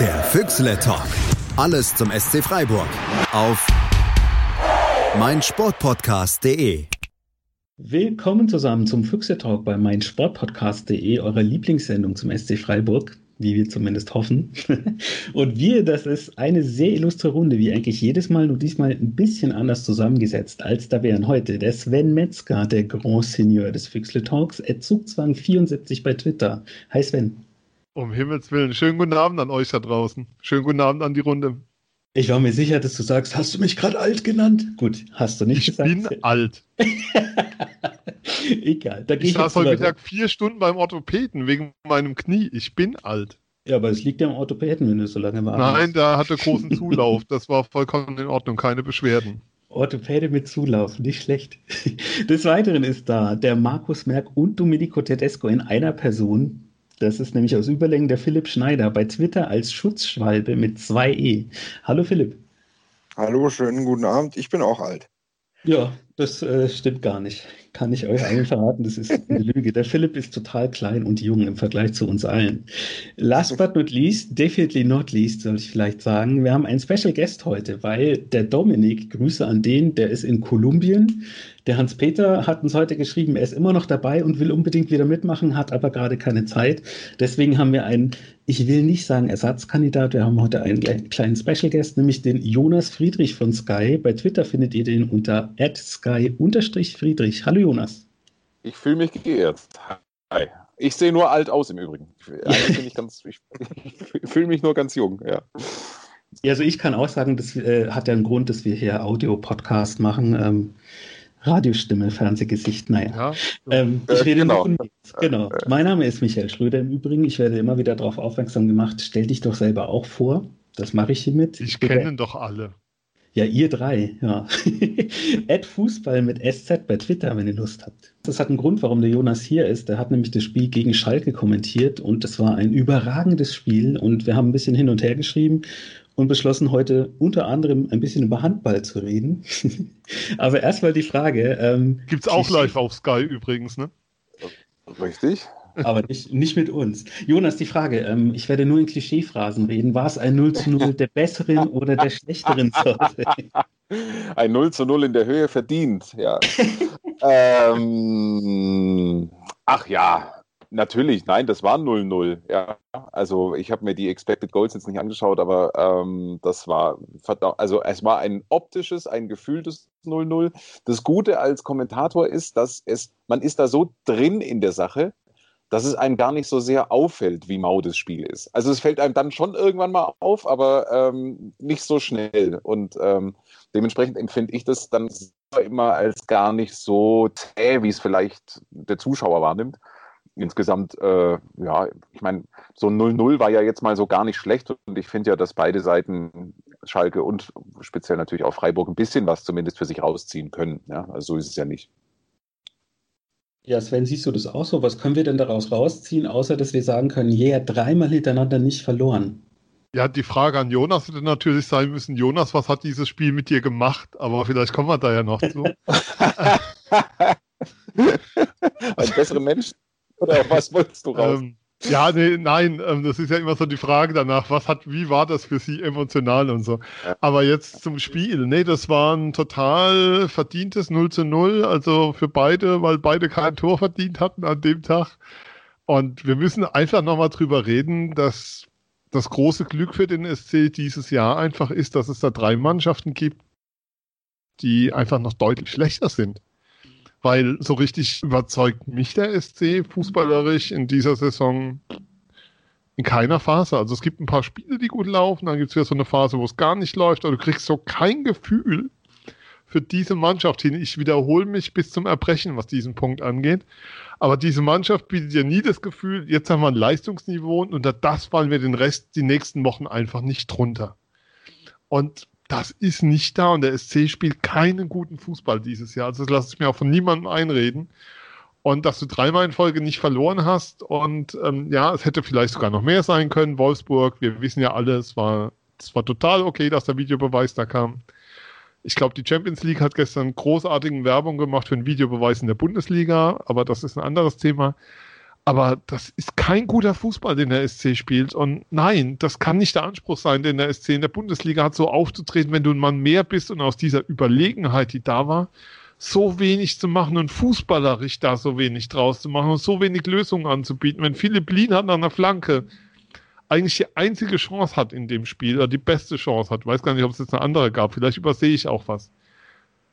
Der Füchsle Talk. Alles zum SC Freiburg. Auf meinsportpodcast.de. Willkommen zusammen zum Füchsle Talk bei meinsportpodcast.de, eurer Lieblingssendung zum SC Freiburg, wie wir zumindest hoffen. Und wir, das ist eine sehr illustre Runde, wie eigentlich jedes Mal, nur diesmal ein bisschen anders zusammengesetzt, als da wären heute der Sven Metzger, der Grand Senior des Füchsle Talks, @Zugzwang74 bei Twitter. Hi Sven. Um Himmels Willen, schönen guten Abend an euch da draußen. Schönen guten Abend an die Runde. Ich war mir sicher, dass du sagst, hast du mich gerade alt genannt? Gut, hast du nicht gesagt. Ich bin alt. Egal. Ich saß heute Mittag 4 Stunden beim Orthopäden wegen meinem Knie. Ich bin alt. Ja, aber es liegt ja am Orthopäden, wenn du so lange warst. Nein, da hatte großen Zulauf. Das war vollkommen in Ordnung, keine Beschwerden. Orthopäde mit Zulauf, nicht schlecht. Des Weiteren ist da der Markus Merck und Domenico Tedesco in einer Person. Das ist nämlich aus Überlängen der Philipp Schneider, bei Twitter als Schutzschwalbe mit 2e. Hallo Philipp. Hallo, schönen guten Abend. Ich bin auch alt. Ja, das stimmt gar nicht. Kann ich euch allen verraten, das ist eine Lüge. Der Philipp ist total klein und jung im Vergleich zu uns allen. Last but not least, definitely not least, soll ich vielleicht sagen, wir haben einen Special Guest heute, weil der Dominik, Grüße an den, der ist in Kolumbien. Der Hans-Peter hat uns heute geschrieben, er ist immer noch dabei und will unbedingt wieder mitmachen, hat aber gerade keine Zeit. Deswegen haben wir einen, ich will nicht sagen Ersatzkandidat, wir haben heute einen kleinen Special Guest, nämlich den Jonas Friedrich von Sky. Bei Twitter findet ihr den unter @sky_friedrich. Hallo Jonas. Ich fühle mich geehrt. Hi. Ich sehe nur alt aus im Übrigen. Ich fühle mich nur ganz jung, ja. Also ich kann auch sagen, das hat ja einen Grund, dass wir hier Audio-Podcast machen. Radiostimme, Fernsehgesicht, naja. Ja, ich rede genau. Genau. Mein Name ist Michael Schröder im Übrigen. Ich werde immer wieder darauf aufmerksam gemacht, stell dich doch selber auch vor. Das mache ich hiermit. Ich kenne doch alle. Ja, ihr drei, ja. @Fußball mit SZ bei Twitter, wenn ihr Lust habt. Das hat einen Grund, warum der Jonas hier ist. Der hat nämlich das Spiel gegen Schalke kommentiert und das war ein überragendes Spiel und wir haben ein bisschen hin und her geschrieben und beschlossen heute unter anderem ein bisschen über Handball zu reden. Aber erstmal die Frage. Gibt's auch live auf Sky übrigens, ne? Richtig. Aber nicht mit uns. Jonas, die Frage, ich werde nur in Klischeephrasen reden. War es ein 0:0 der besseren oder der schlechteren Sorte? Ein 0:0 in der Höhe verdient, ja. Ach ja, natürlich, nein, das war 0:0. Ja. Also ich habe mir die Expected Goals jetzt nicht angeschaut, aber das war, also es war ein optisches, ein gefühltes 0:0. Das Gute als Kommentator ist, dass man ist da so drin in der Sache, dass es einem gar nicht so sehr auffällt, wie mau das Spiel ist. Also es fällt einem dann schon irgendwann mal auf, aber nicht so schnell. Und dementsprechend empfinde ich das dann immer als gar nicht so zäh, wie es vielleicht der Zuschauer wahrnimmt. Insgesamt, ja, ich meine, so 0:0 war ja jetzt mal so gar nicht schlecht. Und ich finde ja, dass beide Seiten, Schalke und speziell natürlich auch Freiburg, ein bisschen was zumindest für sich rausziehen können. Ja? Also so ist es ja nicht. Ja, Sven, siehst du das auch so? Was können wir denn daraus rausziehen, außer dass wir sagen können, yeah, dreimal hintereinander nicht verloren? Ja, die Frage an Jonas hätte natürlich sein müssen, Jonas, was hat dieses Spiel mit dir gemacht? Aber vielleicht kommen wir da ja noch zu. Ein besserer Mensch? Oder was wolltest du raus? Ja, nee, nein, das ist ja immer so die Frage danach, wie war das für sie emotional und so. Aber jetzt zum Spiel, nee, das war ein total verdientes 0:0, also für beide, weil beide kein Tor verdient hatten an dem Tag. Und wir müssen einfach nochmal drüber reden, dass das große Glück für den SC dieses Jahr einfach ist, dass es da 3 Mannschaften gibt, die einfach noch deutlich schlechter sind. Weil so richtig überzeugt mich der SC fußballerisch in dieser Saison in keiner Phase. Also es gibt ein paar Spiele, die gut laufen, dann gibt es wieder so eine Phase, wo es gar nicht läuft, aber du kriegst so kein Gefühl für diese Mannschaft hin. Ich wiederhole mich bis zum Erbrechen, was diesen Punkt angeht. Aber diese Mannschaft bietet dir nie das Gefühl, jetzt haben wir ein Leistungsniveau und unter das fallen wir den Rest die nächsten Wochen einfach nicht drunter. Und das ist nicht da und der SC spielt keinen guten Fußball dieses Jahr. Also das lasse ich mir auch von niemandem einreden. Und dass du 3 in Folge nicht verloren hast und ja, es hätte vielleicht sogar noch mehr sein können. Wolfsburg, wir wissen ja alle, es war total okay, dass der Videobeweis da kam. Ich glaube, die Champions League hat gestern großartigen Werbung gemacht für den Videobeweis in der Bundesliga, aber das ist ein anderes Thema. Aber das ist kein guter Fußball, den der SC spielt. Und nein, das kann nicht der Anspruch sein, den der SC in der Bundesliga hat, so aufzutreten, wenn du ein Mann mehr bist und aus dieser Überlegenheit, die da war, so wenig zu machen und fußballerisch da so wenig draus zu machen und so wenig Lösungen anzubieten. Wenn Philipp Lienhardt an der Flanke eigentlich die einzige Chance hat in dem Spiel oder die beste Chance hat, weiß gar nicht, ob es jetzt eine andere gab, vielleicht übersehe ich auch was.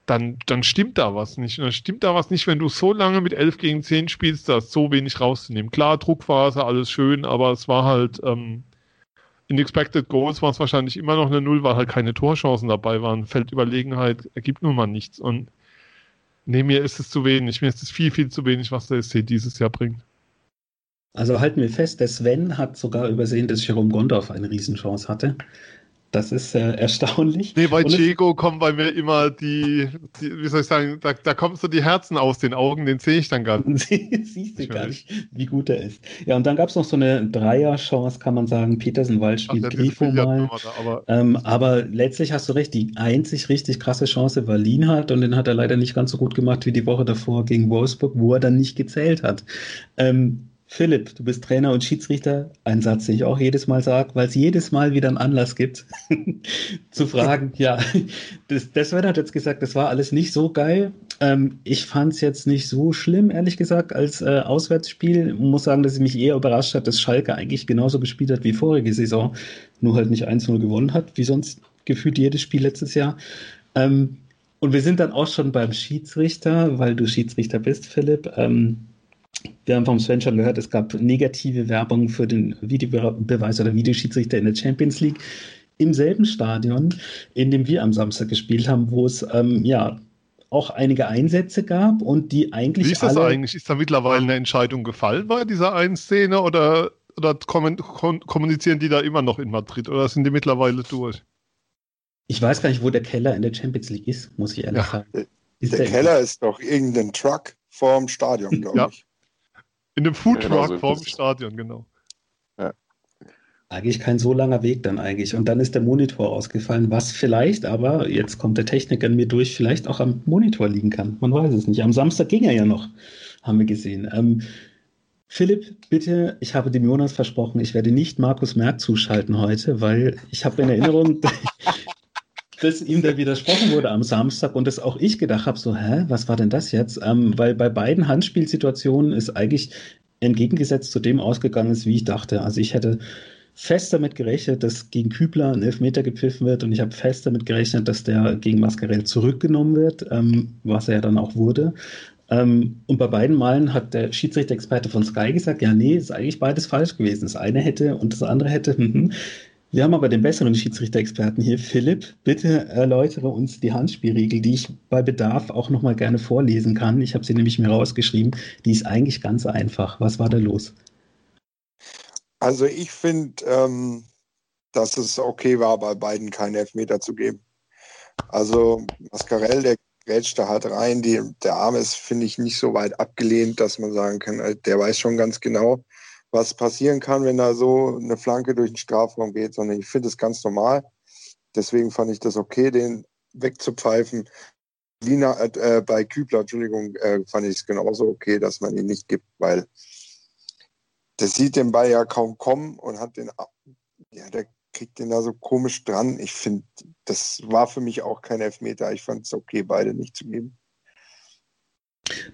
Dann stimmt da was nicht. Und dann stimmt da was nicht, wenn du so lange mit 11 gegen 10 spielst, da ist so wenig rauszunehmen. Klar, Druckphase, alles schön, aber es war halt in Expected Goals war es wahrscheinlich immer noch eine Null, weil halt keine Torchancen dabei waren. Feldüberlegenheit ergibt nun mal nichts. Und nee, mir ist es zu wenig. Mir ist es viel, viel zu wenig, was der SC dieses Jahr bringt. Also halten wir fest, der Sven hat sogar übersehen, dass Jerome Gondorf eine Riesenchance hatte. Das ist erstaunlich. Nee, bei Diego kommen bei mir immer die wie soll ich sagen, da kommen so die Herzen aus den Augen, den sehe ich dann gar nicht. Siehst du gar nicht, wie gut er ist. Ja, und dann gab es noch so eine Dreier-Chance, kann man sagen. Petersenwald spielt Grifo mal. Aber letztlich hast du recht, die einzig richtig krasse Chance war Lienhardt und den hat er leider nicht ganz so gut gemacht wie die Woche davor gegen Wolfsburg, wo er dann nicht gezählt hat. Philipp, du bist Trainer und Schiedsrichter. Ein Satz, den ich auch jedes Mal sage, weil es jedes Mal wieder einen Anlass gibt, zu fragen. Ja, der Sven hat jetzt gesagt, das war alles nicht so geil. Ich fand es jetzt nicht so schlimm, ehrlich gesagt, als Auswärtsspiel. Ich muss sagen, dass es mich eher überrascht hat, dass Schalke eigentlich genauso gespielt hat wie vorige Saison, nur halt nicht 1-0 gewonnen hat, wie sonst gefühlt jedes Spiel letztes Jahr. Und wir sind dann auch schon beim Schiedsrichter, weil du Schiedsrichter bist, Philipp. Wir haben vom Sven schon gehört, es gab negative Werbung für den Videobeweis oder Videoschiedsrichter in der Champions League im selben Stadion, in dem wir am Samstag gespielt haben, wo es auch einige Einsätze gab und die eigentlich. Wie ist das eigentlich? Ist da mittlerweile eine Entscheidung gefallen bei dieser einen Szene oder kommunizieren die da immer noch in Madrid oder sind die mittlerweile durch? Ich weiß gar nicht, wo der Keller in der Champions League ist, muss ich ehrlich sagen. Der Keller ist doch irgendein Truck vorm Stadion, glaube ich. In einem Foodtruck vorm Stadion, genau. Ja. Eigentlich kein so langer Weg dann eigentlich. Und dann ist der Monitor ausgefallen, was vielleicht aber, jetzt kommt der Techniker in mir durch, vielleicht auch am Monitor liegen kann. Man weiß es nicht. Am Samstag ging er ja noch, haben wir gesehen. Philipp, bitte, ich habe dem Jonas versprochen, ich werde nicht Markus Merck zuschalten heute, weil ich habe in Erinnerung... dass ihm da widersprochen wurde am Samstag und dass auch ich gedacht habe, so, was war denn das jetzt? Weil bei beiden Handspielsituationen ist eigentlich entgegengesetzt zu dem ausgegangen ist, wie ich dachte. Also ich hätte fest damit gerechnet, dass gegen Kübler ein Elfmeter gepfiffen wird und ich habe fest damit gerechnet, dass der gegen Mascarell zurückgenommen wird, was er ja dann auch wurde. Und bei beiden Malen hat der Schiedsrichter-Experte von Sky gesagt, ja, nee, ist eigentlich beides falsch gewesen. Das eine hätte und das andere hätte... Wir haben aber den besseren Schiedsrichter-Experten hier. Philipp, bitte erläutere uns die Handspielregel, die ich bei Bedarf auch nochmal gerne vorlesen kann. Ich habe sie nämlich mir rausgeschrieben. Die ist eigentlich ganz einfach. Was war da los? Also ich finde, dass es okay war, bei beiden keinen Elfmeter zu geben. Also Mascarell, der grätscht da halt rein. Der Arm ist, finde ich, nicht so weit abgelehnt, dass man sagen kann, der weiß schon ganz genau, was passieren kann, wenn da so eine Flanke durch den Strafraum geht, sondern ich finde es ganz normal. Deswegen fand ich das okay, den wegzupfeifen. Bei Kübler, fand ich es genauso okay, dass man ihn nicht gibt, weil der sieht den Ball ja kaum kommen und hat den, der kriegt den da so komisch dran. Ich finde, das war für mich auch kein Elfmeter. Ich fand es okay, beide nicht zu geben.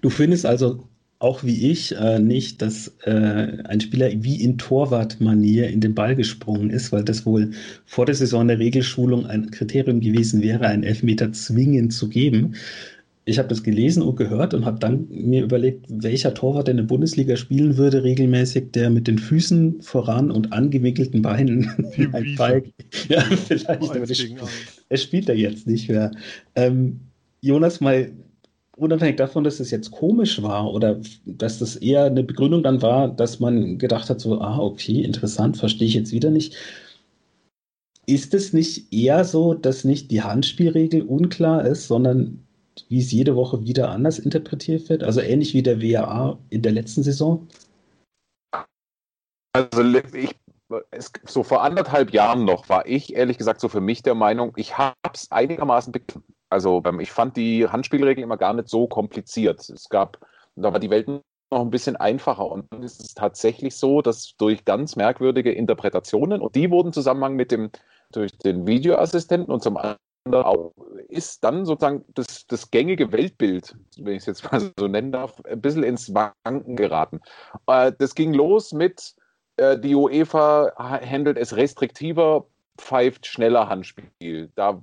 Du findest also auch wie ich nicht, dass ein Spieler wie in Torwartmanier in den Ball gesprungen ist, weil das wohl vor der Saison der Regelschulung ein Kriterium gewesen wäre, einen Elfmeter zwingend zu geben. Ich habe das gelesen und gehört und habe dann mir überlegt, welcher Torwart in der Bundesliga spielen würde regelmäßig, der mit den Füßen voran und angewinkelten Beinen einen Ball... Ja, vielleicht, aber das spielt er jetzt nicht mehr. Jonas, mal... Unabhängig davon, dass es jetzt komisch war oder dass das eher eine Begründung dann war, dass man gedacht hat, so, okay, interessant, verstehe ich jetzt wieder nicht. Ist es nicht eher so, dass nicht die Handspielregel unklar ist, sondern wie es jede Woche wieder anders interpretiert wird? Also ähnlich wie der VAR in der letzten Saison? Also so vor 1,5 Jahren noch war ich ehrlich gesagt so für mich der Meinung, ich habe es einigermaßen begriffen. Also ich fand die Handspielregel immer gar nicht so kompliziert. Es gab, da war die Welt noch ein bisschen einfacher. Und dann ist es tatsächlich so, dass durch ganz merkwürdige Interpretationen, und die wurden im Zusammenhang mit dem, durch den Videoassistenten und zum anderen auch, ist dann sozusagen das gängige Weltbild, wenn ich es jetzt mal so nennen darf, ein bisschen ins Wanken geraten. Das ging los mit, die UEFA handelt es restriktiver, pfeift schneller Handspiel. Da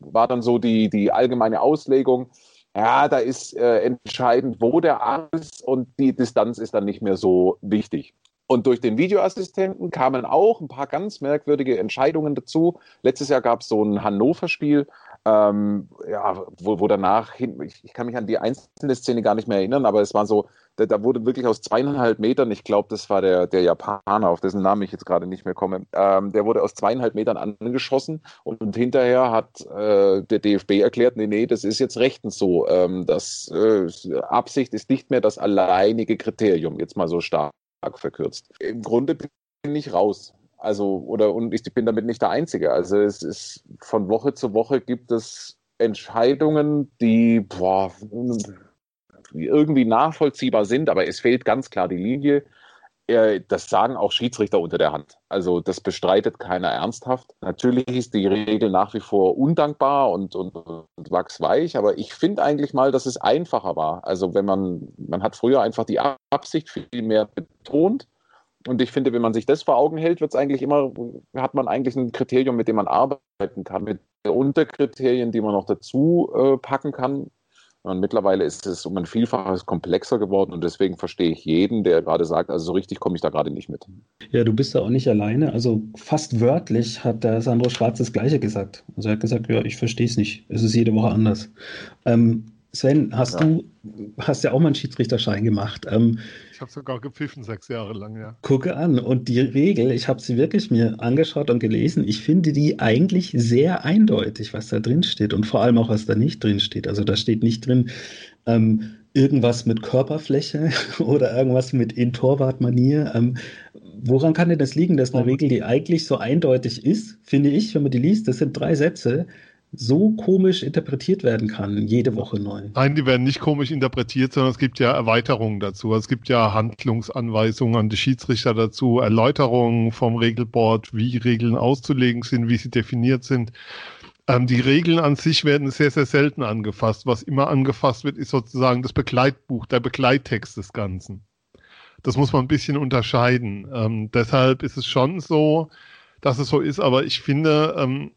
war dann so die allgemeine Auslegung, ja, da ist entscheidend, wo der Arm ist und die Distanz ist dann nicht mehr so wichtig. Und durch den Videoassistenten kamen auch ein paar ganz merkwürdige Entscheidungen dazu. Letztes Jahr gab es so ein Hannover-Spiel, wo danach, ich kann mich an die einzelne Szene gar nicht mehr erinnern, aber es war so, da wurde wirklich aus 2,5 Metern, ich glaube, das war der Japaner, auf dessen Namen ich jetzt gerade nicht mehr komme, der wurde aus 2,5 Metern angeschossen und hinterher hat der DFB erklärt, nee, das ist jetzt rechtens so. Absicht ist nicht mehr das alleinige Kriterium, jetzt mal so stark verkürzt. Im Grunde bin ich raus. Und ich bin damit nicht der Einzige. Also es ist von Woche zu Woche gibt es Entscheidungen, die irgendwie nachvollziehbar sind, aber es fehlt ganz klar die Linie. Das sagen auch Schiedsrichter unter der Hand. Also das bestreitet keiner ernsthaft. Natürlich ist die Regel nach wie vor undankbar und wachsweich, aber ich finde eigentlich mal, dass es einfacher war. Also wenn man hat früher einfach die Absicht viel mehr betont. Und ich finde, wenn man sich das vor Augen hält, hat man eigentlich ein Kriterium, mit dem man arbeiten kann, mit Unterkriterien, die man noch dazu packen kann. Und mittlerweile ist es um ein Vielfaches komplexer geworden und deswegen verstehe ich jeden, der gerade sagt, also so richtig komme ich da gerade nicht mit. Ja, du bist da auch nicht alleine. Also fast wörtlich hat der Sandro Schwarz das Gleiche gesagt. Also er hat gesagt, ja, ich verstehe es nicht. Es ist jede Woche anders. Sven, hast ja auch mal einen Schiedsrichterschein gemacht. Ich habe sogar gepfiffen, 6 Jahre lang, ja. Gucke an. Und die Regel, ich habe sie wirklich mir angeschaut und gelesen. Ich finde die eigentlich sehr eindeutig, was da drin steht und vor allem auch, was da nicht drin steht. Also da steht nicht drin, irgendwas mit Körperfläche oder irgendwas mit In-Torwart-Manier. Woran kann denn das liegen, dass eine Regel, die eigentlich so eindeutig ist, finde ich, wenn man die liest, das sind 3 Sätze, so komisch interpretiert werden kann, jede Woche neu. Nein, die werden nicht komisch interpretiert, sondern es gibt ja Erweiterungen dazu. Es gibt ja Handlungsanweisungen an die Schiedsrichter dazu, Erläuterungen vom Regelboard, wie Regeln auszulegen sind, wie sie definiert sind. Die Regeln an sich werden sehr, sehr selten angefasst. Was immer angefasst wird, ist sozusagen das Begleitbuch, der Begleittext des Ganzen. Das muss man ein bisschen unterscheiden. Deshalb ist es schon so, dass es so ist, aber ich finde,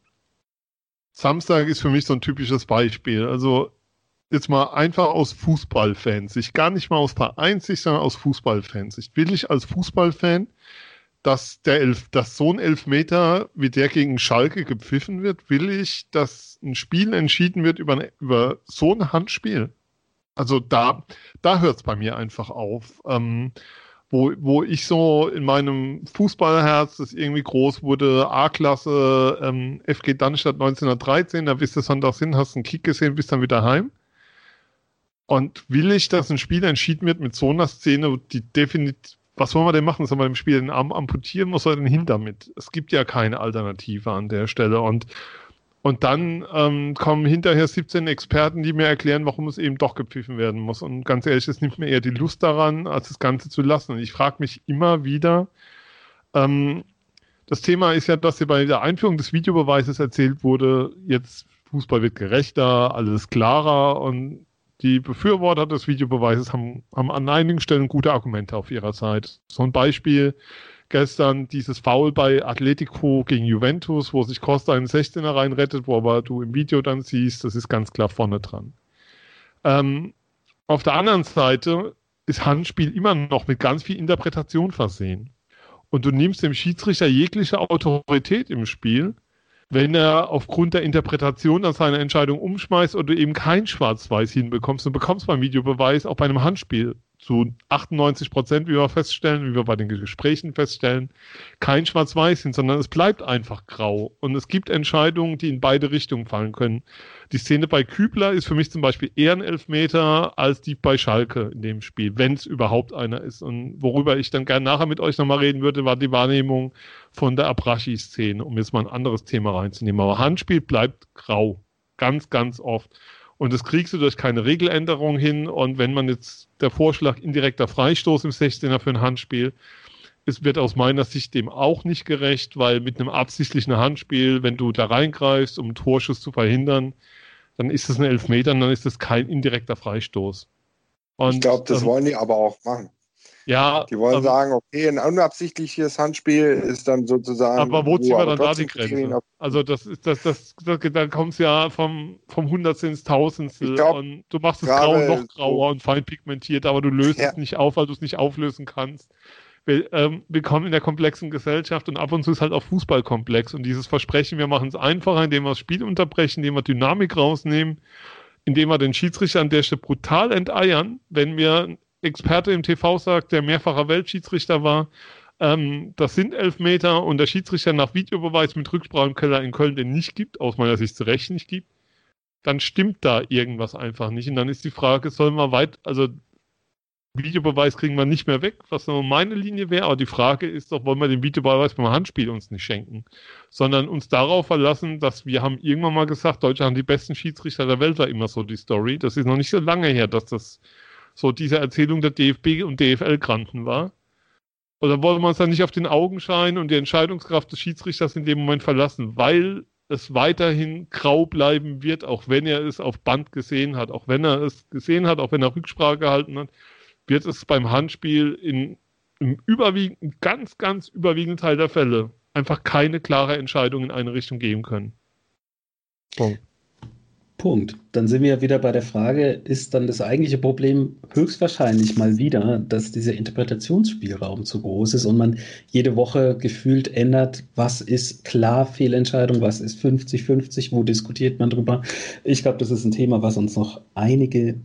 Samstag ist für mich so ein typisches Beispiel. Also jetzt mal einfach aus Fußballfansicht, gar nicht mal aus Vereinssicht, sondern aus Fußballfansicht. Will ich als Fußballfan, dass so ein Elfmeter wie der gegen Schalke gepfiffen wird? Will ich, dass ein Spiel entschieden wird über so ein Handspiel? Also da hört es bei mir einfach auf. Wo ich so in meinem Fußballherz, das irgendwie groß wurde, A-Klasse, FG Dannstadt 1913, da bist du sonntags hin, hast einen Kick gesehen, bist dann wieder heim. Und will ich, dass ein Spiel entschieden wird mit so einer Szene, die definitiv, was wollen wir denn machen? Sollen wir dem Spieler den Arm amputieren? Was soll denn hin damit? Es gibt ja keine Alternative an der Stelle. Und dann kommen hinterher 17 Experten, die mir erklären, warum es eben doch gepfiffen werden muss. Und ganz ehrlich, es nimmt mir eher die Lust daran, als das Ganze zu lassen. Und ich frage mich immer wieder, das Thema ist ja, dass hier bei der Einführung des Videobeweises erzählt wurde, jetzt Fußball wird gerechter, alles klarer. Und die Befürworter des Videobeweises haben an einigen Stellen gute Argumente auf ihrer Seite. So ein Beispiel: gestern dieses Foul bei Atletico gegen Juventus, wo sich Costa einen 16er reinrettet, wo aber du im Video dann siehst, das ist ganz klar vorne dran. Auf der anderen Seite ist Handspiel immer noch mit ganz viel Interpretation versehen. Und du nimmst dem Schiedsrichter jegliche Autorität im Spiel, wenn er aufgrund der Interpretation dann seine Entscheidung umschmeißt oder du eben kein Schwarz-Weiß hinbekommst. Du bekommst beim Videobeweis auch bei einem Handspiel zu 98%, wie wir bei den Gesprächen feststellen, kein Schwarz-Weiß sind, sondern es bleibt einfach grau. Und es gibt Entscheidungen, die in beide Richtungen fallen können. Die Szene bei Kübler ist für mich zum Beispiel eher ein Elfmeter als die bei Schalke in dem Spiel, wenn es überhaupt einer ist. Und worüber ich dann gerne nachher mit euch nochmal reden würde, war die Wahrnehmung von der Abrashi-Szene, um jetzt mal ein anderes Thema reinzunehmen. Aber Handspiel bleibt grau. Ganz, ganz oft. Und das kriegst du durch keine Regeländerung hin. Und wenn man jetzt der Vorschlag indirekter Freistoß im 16er für ein Handspiel, es wird aus meiner Sicht dem auch nicht gerecht, weil mit einem absichtlichen Handspiel, wenn du da reingreifst, um einen Torschuss zu verhindern, dann ist das ein Elfmeter und dann ist das kein indirekter Freistoß. Und ich glaube, das wollen die aber auch machen. Ja, die wollen sagen, okay, ein unabsichtliches Handspiel ist dann sozusagen... Aber wo ziehen wir dann da die Grenze? Also dann kommt es ja vom Hundertstel ins Tausendstel und du machst es grau noch grauer und fein pigmentiert, aber du löst es nicht auf, weil du es nicht auflösen kannst. Wir kommen in der komplexen Gesellschaft und ab und zu ist halt auch Fußball komplex und dieses Versprechen, wir machen es einfacher, indem wir das Spiel unterbrechen, indem wir Dynamik rausnehmen, indem wir den Schiedsrichter an der Stelle brutal enteiern, wenn wir... Experte im TV sagt, der mehrfacher Weltschiedsrichter war, das sind Elfmeter und der Schiedsrichter nach Videobeweis mit Rücksprache im Keller in Köln den nicht gibt, aus meiner Sicht zu Recht nicht gibt, dann stimmt da irgendwas einfach nicht. Und dann ist die Frage, sollen wir Videobeweis kriegen wir nicht mehr weg, was nur meine Linie wäre, aber die Frage ist doch, wollen wir den Videobeweis beim Handspiel uns nicht schenken, sondern uns darauf verlassen, dass wir haben irgendwann mal gesagt, Deutschland haben die besten Schiedsrichter der Welt, war immer so die Story. Das ist noch nicht so lange her, dass das so diese Erzählung der DFB- und DFL-Granten war. Oder wollen wir uns dann nicht auf den Augenschein und die Entscheidungskraft des Schiedsrichters in dem Moment verlassen, weil es weiterhin grau bleiben wird, auch wenn er es auf Band gesehen hat. Auch wenn er es gesehen hat, auch wenn er Rücksprache gehalten hat, wird es beim Handspiel im ganz, ganz überwiegenden Teil der Fälle einfach keine klare Entscheidung in eine Richtung geben können. Punkt. Dann sind wir ja wieder bei der Frage, ist dann das eigentliche Problem höchstwahrscheinlich mal wieder, dass dieser Interpretationsspielraum zu groß ist und man jede Woche gefühlt ändert, was ist klar Fehlentscheidung, was ist 50-50, wo diskutiert man drüber? Ich glaube, das ist ein Thema, was uns noch einige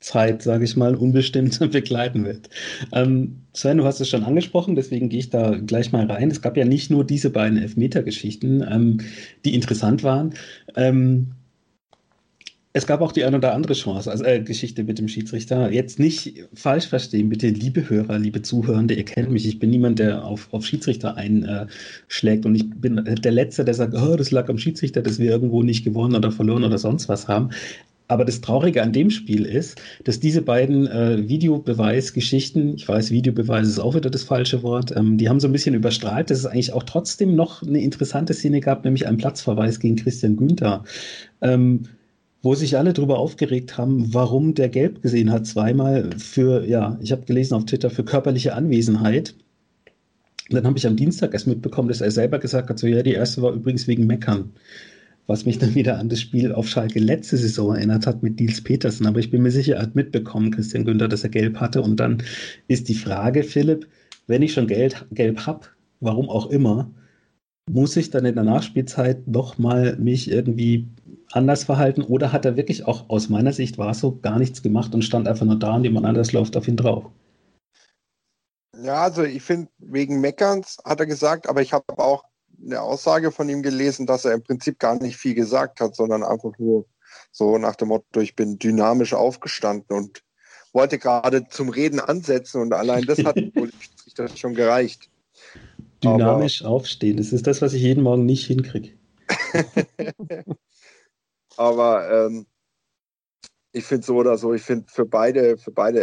Zeit, sage ich mal, unbestimmt begleiten wird. Sven, du hast es schon angesprochen, deswegen gehe ich da gleich mal rein. Es gab ja nicht nur diese beiden Elfmeter-Geschichten, die interessant waren. Es gab auch die ein oder andere Chance, also Geschichte mit dem Schiedsrichter. Jetzt nicht falsch verstehen, bitte, liebe Hörer, liebe Zuhörende, ihr kennt mich. Ich bin niemand, der auf Schiedsrichter einschlägt. Und ich bin der Letzte, der sagt, das lag am Schiedsrichter, dass wir irgendwo nicht gewonnen oder verloren oder sonst was haben. Aber das Traurige an dem Spiel ist, dass diese beiden Videobeweis-Geschichten, ich weiß, Videobeweis ist auch wieder das falsche Wort, die haben so ein bisschen überstrahlt, dass es eigentlich auch trotzdem noch eine interessante Szene gab, nämlich einen Platzverweis gegen Christian Günther, wo sich alle drüber aufgeregt haben, warum der Gelb gesehen hat, zweimal für, ich habe gelesen auf Twitter, für körperliche Anwesenheit. Und dann habe ich am Dienstag erst mitbekommen, dass er selber gesagt hat, die erste war übrigens wegen Meckern. Was mich dann wieder an das Spiel auf Schalke letzte Saison erinnert hat mit Nils Petersen. Aber ich bin mir sicher, er hat mitbekommen, Christian Günther, dass er gelb hatte. Und dann ist die Frage, Philipp, wenn ich schon gelb habe, warum auch immer, muss ich dann in der Nachspielzeit nochmal mich irgendwie anders verhalten? Oder hat er wirklich auch, aus meiner Sicht war es so, gar nichts gemacht und stand einfach nur da und jemand anders läuft auf ihn drauf? Ja, also ich finde, wegen Meckerns hat er gesagt, aber ich habe auch eine Aussage von ihm gelesen, dass er im Prinzip gar nicht viel gesagt hat, sondern einfach nur so nach dem Motto, ich bin dynamisch aufgestanden und wollte gerade zum Reden ansetzen und allein das hat sich das schon gereicht. Dynamisch aufstehen, das ist das, was ich jeden Morgen nicht hinkriege. Aber ich finde so oder so, ich finde für beide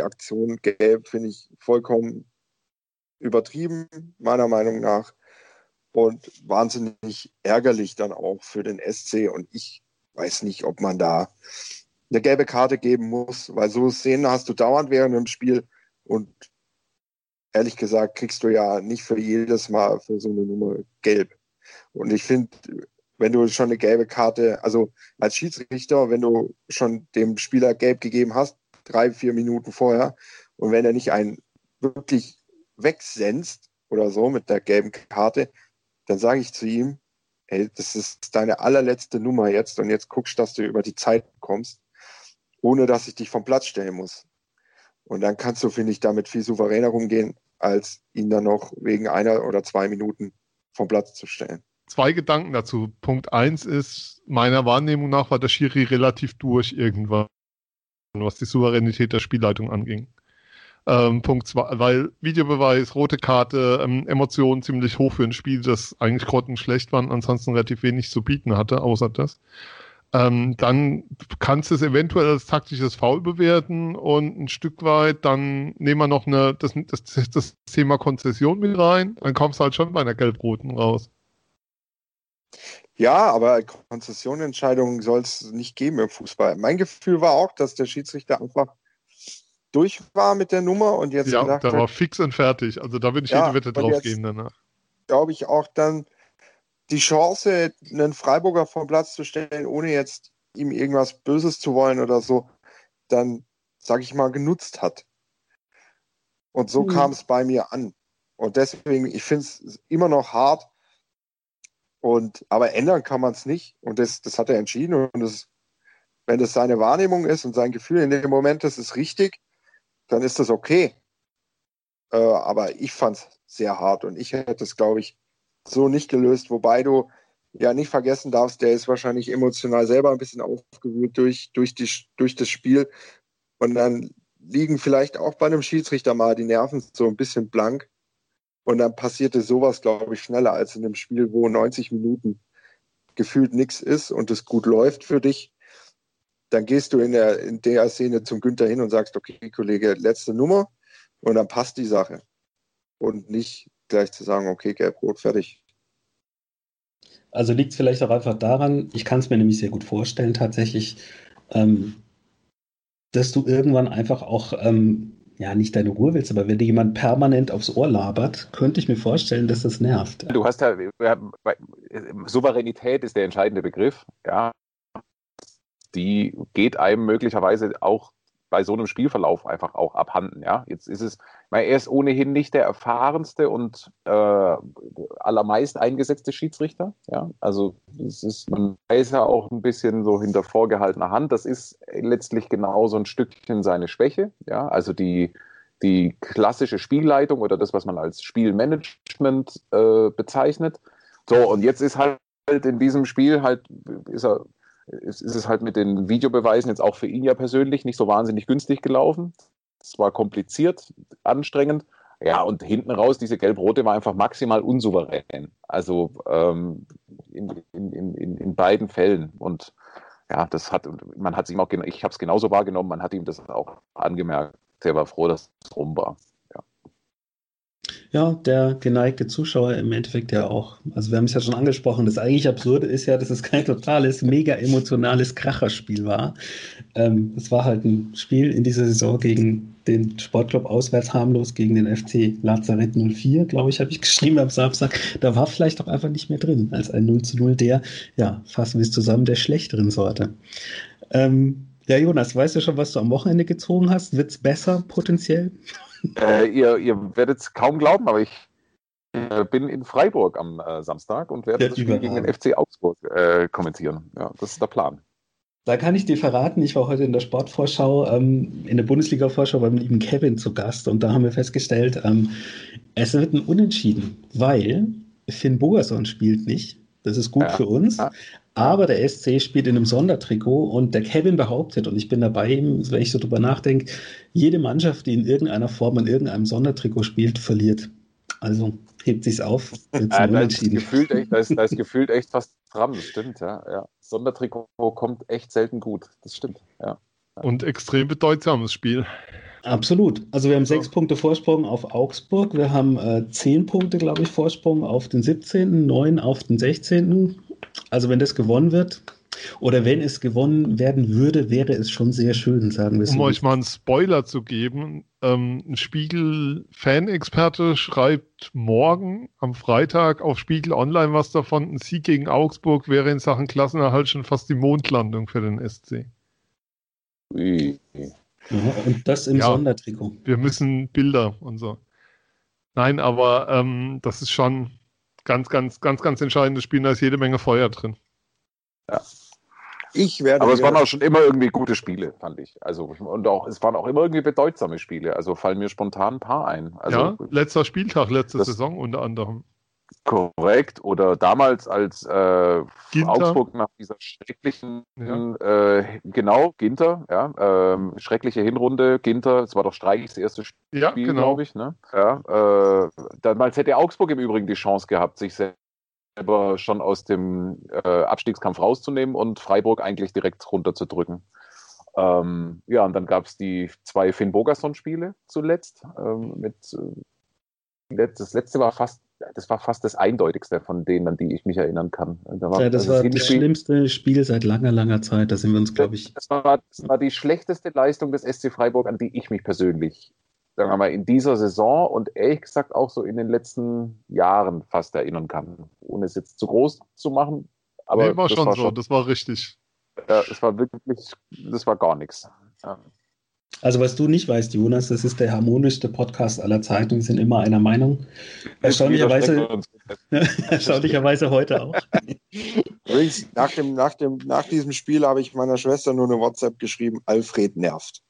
Aktionen gelb, finde ich vollkommen übertrieben, meiner Meinung nach. Und wahnsinnig ärgerlich dann auch für den SC. Und ich weiß nicht, ob man da eine gelbe Karte geben muss, weil so Szenen hast du dauernd während dem Spiel. Und ehrlich gesagt kriegst du ja nicht für jedes Mal für so eine Nummer gelb. Und ich finde, wenn du schon eine gelbe Karte, also als Schiedsrichter, wenn du schon dem Spieler gelb gegeben hast, 3-4 Minuten vorher, und wenn er nicht einen wirklich wegsenzt oder so mit der gelben Karte, dann sage ich zu ihm, ey, das ist deine allerletzte Nummer jetzt und jetzt guckst, dass du über die Zeit kommst, ohne dass ich dich vom Platz stellen muss. Und dann kannst du, finde ich, damit viel souveräner rumgehen, als ihn dann noch wegen 1 oder 2 Minuten vom Platz zu stellen. 2 Gedanken dazu. Punkt 1 ist, meiner Wahrnehmung nach war der Schiri relativ durch irgendwann, was die Souveränität der Spielleitung anging. Punkt 2, weil Videobeweis, rote Karte, Emotionen ziemlich hoch für ein Spiel, das eigentlich grottenschlecht war und ansonsten relativ wenig zu bieten hatte, außer das. Dann kannst du es eventuell als taktisches Foul bewerten und ein Stück weit, dann nehmen wir noch das Thema Konzession mit rein, dann kommst du halt schon bei einer Gelb-Roten raus. Ja, aber Konzessionentscheidungen soll es nicht geben im Fußball. Mein Gefühl war auch, dass der Schiedsrichter einfach durch war mit der Nummer und jetzt ja, gesagt hat... Ja, da war fix und fertig. Also da würde ich jede Wette drauf gehen danach. Glaube ich auch dann die Chance, einen Freiburger vom Platz zu stellen, ohne jetzt ihm irgendwas Böses zu wollen oder so, dann, sage ich mal, genutzt hat. Und so kam es bei mir an. Und deswegen, ich finde es immer noch hart, aber ändern kann man es nicht. Und das hat er entschieden. Und wenn das seine Wahrnehmung ist und sein Gefühl in dem Moment, das ist richtig, dann ist das okay. Aber ich fand es sehr hart. Und ich hätte es, glaube ich, so nicht gelöst. Wobei du ja nicht vergessen darfst, der ist wahrscheinlich emotional selber ein bisschen aufgewühlt durch das Spiel. Und dann liegen vielleicht auch bei einem Schiedsrichter mal die Nerven so ein bisschen blank. Und dann passierte sowas, glaube ich, schneller als in einem Spiel, wo 90 Minuten gefühlt nichts ist und es gut läuft für dich. Dann gehst du in der Szene zum Günther hin und sagst, okay, Kollege, letzte Nummer. Und dann passt die Sache. Und nicht gleich zu sagen, okay, Gelb-Rot, fertig. Also liegt es vielleicht auch einfach daran, ich kann es mir nämlich sehr gut vorstellen tatsächlich, dass du irgendwann einfach auch... nicht deine Ruhe willst, aber wenn dir jemand permanent aufs Ohr labert, könnte ich mir vorstellen, dass das nervt. Du hast Souveränität ist der entscheidende Begriff, ja. Die geht einem möglicherweise auch bei so einem Spielverlauf einfach auch abhanden, ja. Jetzt ist es, er ist ohnehin nicht der erfahrenste und allermeist eingesetzte Schiedsrichter, ja. Also man weiß ja auch ein bisschen so hinter vorgehaltener Hand. Das ist letztlich genau so ein Stückchen seine Schwäche, ja. Also die klassische Spielleitung oder das, was man als Spielmanagement bezeichnet. So, und jetzt ist halt in diesem Spiel ist es halt mit den Videobeweisen jetzt auch für ihn ja persönlich nicht so wahnsinnig günstig gelaufen. Es war kompliziert, anstrengend. Ja, und hinten raus, diese Gelb-Rote war einfach maximal unsouverän. Also in beiden Fällen. Und ja, ich habe es genauso wahrgenommen, man hat ihm das auch angemerkt. Er war froh, dass es rum war. Ja, der geneigte Zuschauer im Endeffekt ja auch. Also wir haben es ja schon angesprochen, das eigentlich Absurde ist ja, dass es kein totales, mega emotionales Kracherspiel war. Es war halt ein Spiel in dieser Saison gegen den Sportclub auswärts harmlos, gegen den FC Lazarett 04, glaube ich, habe ich geschrieben am Samstag. Da war vielleicht auch einfach nicht mehr drin, als ein 0:0 fassen wir es zusammen, der schlechteren Sorte. Ja, Jonas, weißt du schon, was du am Wochenende gezogen hast? Wird's besser potenziell? Ihr werdet es kaum glauben, aber ich bin in Freiburg am Samstag und werde das Spiel gegen den FC Augsburg kommentieren. Ja, das ist der Plan. Da kann ich dir verraten, ich war heute in der Sportvorschau, in der Bundesliga-Vorschau beim lieben Kevin zu Gast und da haben wir festgestellt, es wird ein Unentschieden, weil Finnbogason spielt nicht. Das ist gut für uns. Ja. Aber der SC spielt in einem Sondertrikot und der Kevin behauptet, und ich bin dabei, wenn ich so drüber nachdenke, jede Mannschaft, die in irgendeiner Form in irgendeinem Sondertrikot spielt, verliert. Also hebt sich's auf. Da ist gefühlt echt fast dran, das stimmt. Ja. Sondertrikot kommt echt selten gut, das stimmt. Ja. Und extrem bedeutsames Spiel. Absolut. Also wir haben 6 Punkte Vorsprung auf Augsburg, wir haben 10 Punkte, glaube ich, Vorsprung auf den 17., 9 auf den 16., Also wenn das gewonnen wird, oder wenn es gewonnen werden würde, wäre es schon sehr schön, sagen wir es. Um euch mal einen Spoiler zu geben, ein Spiegel-Fan-Experte schreibt morgen am Freitag auf Spiegel Online was davon, ein Sieg gegen Augsburg wäre in Sachen Klassenerhalt schon fast die Mondlandung für den SC. Ja, und das im Sondertrikot. Wir müssen Bilder und so. Nein, aber das ist schon... Ganz, ganz, ganz, ganz entscheidendes Spiel, da ist jede Menge Feuer drin. Ja. Aber es waren auch schon immer irgendwie gute Spiele, fand ich. Also, es waren auch immer irgendwie bedeutsame Spiele. Also fallen mir spontan ein paar ein. Also, ja, letzter Spieltag, letzte Saison unter anderem. Korrekt. Oder damals, als Augsburg nach dieser schrecklichen, Günther, schreckliche Hinrunde, Günther, es war doch streitig das erste Spiel, glaube ich. Ne? Ja, dann als hätte Augsburg im Übrigen die Chance gehabt, sich selbst selber schon aus dem Abstiegskampf rauszunehmen und Freiburg eigentlich direkt runterzudrücken. Ja, und dann gab es die 2 Finnbogason-Spiele zuletzt. Das letzte war fast das eindeutigste von denen, an die ich mich erinnern kann. Das war das schlimmste Spiel seit langer, langer Zeit. Da sind wir uns, glaube ich... Das war die schlechteste Leistung des SC Freiburg, an die ich mich persönlich, sagen wir mal, in dieser Saison und ehrlich gesagt auch so in den letzten Jahren fast erinnern kann. Ohne es jetzt zu groß zu machen. Aber nee, das war richtig. Ja, das war gar nichts. Ja. Also was du nicht weißt, Jonas, das ist der harmonischste Podcast aller Zeiten. Wir sind immer einer Meinung. Erstaunlicherweise heute auch. Übrigens, nach diesem Spiel habe ich meiner Schwester nur eine WhatsApp geschrieben, Alfred nervt.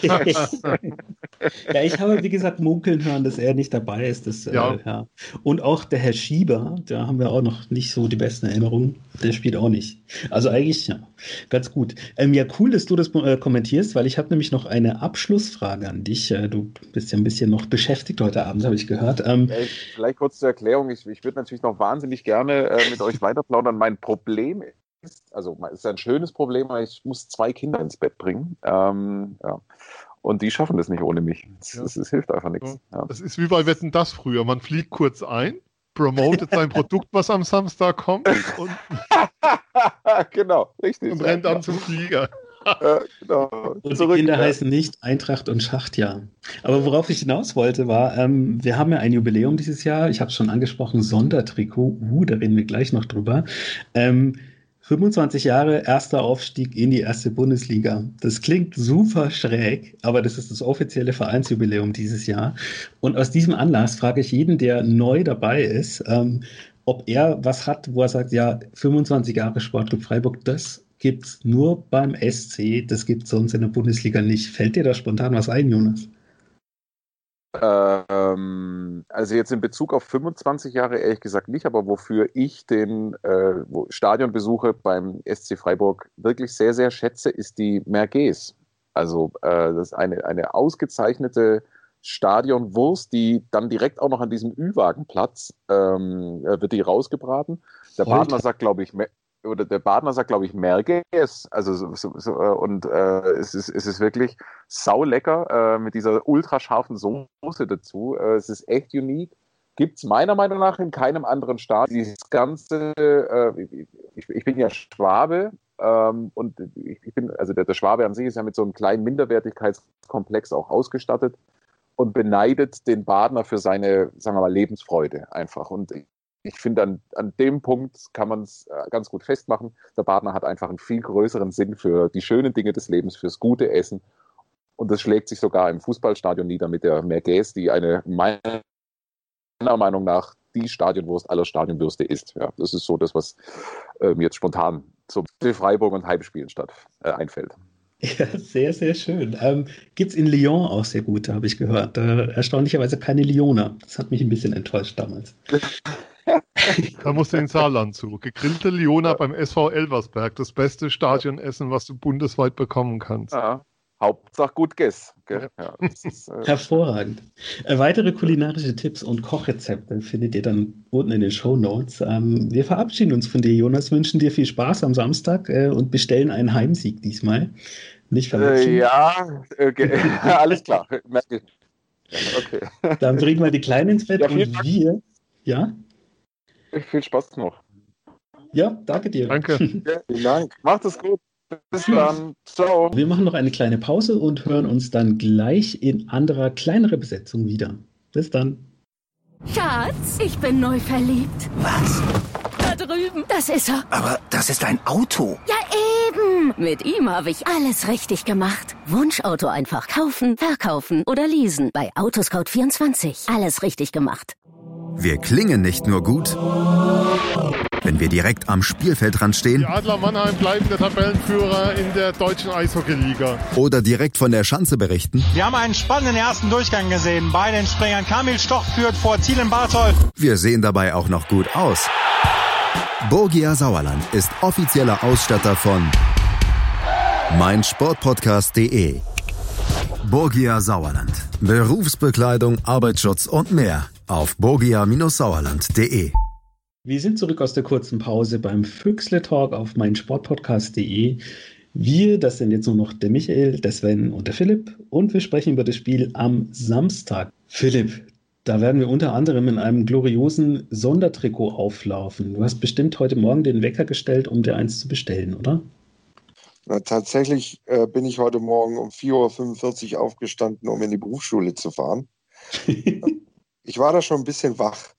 Ja, ich habe, wie gesagt, munkeln hören, dass er nicht dabei ist. Ja. Und auch der Herr Schieber, da haben wir auch noch nicht so die besten Erinnerungen. Der spielt auch nicht. Also eigentlich, ja, ganz gut. Ja, cool, dass du das kommentierst, weil ich habe nämlich noch eine Abschlussfrage an dich. Du bist ja ein bisschen noch beschäftigt heute Abend, habe ich gehört. Vielleicht kurz zur Erklärung. Ich würde natürlich noch wahnsinnig gerne mit euch weiterplaudern. Mein Problem ist, es ist ein schönes Problem, weil ich muss 2 Kinder ins Bett bringen. Ja. Und die schaffen das nicht ohne mich. Das hilft einfach nichts. Ja. Das ist wie bei Wetten, das früher. Man fliegt kurz ein, promotet sein Produkt, was am Samstag kommt. Und genau, richtig. Und rennt dann zum Flieger. Genau. Und die Kinder heißen nicht Eintracht und Schacht, ja. Aber worauf ich hinaus wollte, war, wir haben ja ein Jubiläum dieses Jahr. Ich habe es schon angesprochen, Sondertrikot. Da reden wir gleich noch drüber. 25 Jahre, erster Aufstieg in die erste Bundesliga. Das klingt super schräg, aber das ist das offizielle Vereinsjubiläum dieses Jahr. Und aus diesem Anlass frage ich jeden, der neu dabei ist, ob er was hat, wo er sagt, ja, 25 Jahre Sportclub Freiburg, das gibt's nur beim SC, das gibt's sonst in der Bundesliga nicht. Fällt dir da spontan was ein, Jonas? Also jetzt in Bezug auf 25 Jahre ehrlich gesagt nicht, aber wofür ich den Stadionbesuche beim SC Freiburg wirklich sehr, sehr schätze, ist die Merguez. Also das ist eine ausgezeichnete Stadionwurst, die dann direkt auch noch an diesem Ü-Wagenplatz wird die rausgebraten. Der Badner sagt, glaube ich, Merguez. Also es ist wirklich saulecker mit dieser ultrascharfen Soße dazu. Es ist echt unique. Gibt es meiner Meinung nach in keinem anderen Staat. Dieses ganze, ich bin ja Schwabe und ich bin, also der Schwabe an sich ist ja mit so einem kleinen Minderwertigkeitskomplex auch ausgestattet und beneidet den Badner für seine, sagen wir mal, Lebensfreude einfach. Und ich finde, an dem Punkt kann man es ganz gut festmachen. Der Badner hat einfach einen viel größeren Sinn für die schönen Dinge des Lebens, fürs gute Essen. Und das schlägt sich sogar im Fußballstadion nieder mit der Merguez, die meiner Meinung nach die Stadionwurst aller Stadionwürste ist. Ja, das ist so das, was mir jetzt spontan zum Freiburg und Heimspielen einfällt. Ja, sehr, sehr schön. Gibt es in Lyon auch sehr gute, habe ich gehört. Erstaunlicherweise keine Lyoner. Das hat mich ein bisschen enttäuscht damals. Da musst du in Saarland zu. Gegrillte Lyoner beim SV Elversberg. Das beste Stadionessen, was du bundesweit bekommen kannst. Ja. Hauptsache gut Guess. Gell? Ja, das ist, hervorragend. Weitere kulinarische Tipps und Kochrezepte findet ihr dann unten in den Shownotes. Wir verabschieden uns von dir, Jonas, wünschen dir viel Spaß am Samstag und bestellen einen Heimsieg diesmal. Nicht verwechseln. Ja, okay. Alles klar. Merke ich. Okay. Dann bringen wir die Kleinen ins Bett und wir... Ja? Viel Spaß noch. Ja, danke dir. Danke. Ja, vielen Dank. Macht es gut. Bis dann. Ciao. Wir machen noch eine kleine Pause und hören uns dann gleich in anderer, kleinerer Besetzung wieder. Bis dann. Schatz, ich bin neu verliebt. Was? Da drüben. Das ist er. Aber das ist ein Auto. Ja, eben. Mit ihm habe ich alles richtig gemacht. Wunschauto einfach kaufen, verkaufen oder leasen. Bei Autoscout24. Alles richtig gemacht. Wir klingen nicht nur gut, wenn wir direkt am Spielfeldrand stehen. Die Adler Mannheim bleiben der Tabellenführer in der deutschen Eishockey-Liga. Oder direkt von der Schanze berichten. Wir haben einen spannenden ersten Durchgang gesehen. Bei den Springern Kamil Stoch führt vor Zielen Barthold. Wir sehen dabei auch noch gut aus. Borgia Sauerland ist offizieller Ausstatter von meinsportpodcast.de. Borgia Sauerland. Berufsbekleidung, Arbeitsschutz und mehr. Auf borgia-sauerland.de Wir sind zurück aus der kurzen Pause beim Füchsle-Talk auf meinsportpodcast.de. Wir, das sind jetzt nur noch der Michael, der Sven und der Philipp. Und wir sprechen über das Spiel am Samstag. Philipp, da werden wir unter anderem in einem gloriosen Sondertrikot auflaufen. Du hast bestimmt heute Morgen den Wecker gestellt, um dir eins zu bestellen, oder? Na, tatsächlich bin ich heute Morgen um 4.45 Uhr aufgestanden, um in die Berufsschule zu fahren. Ich war da schon ein bisschen wach.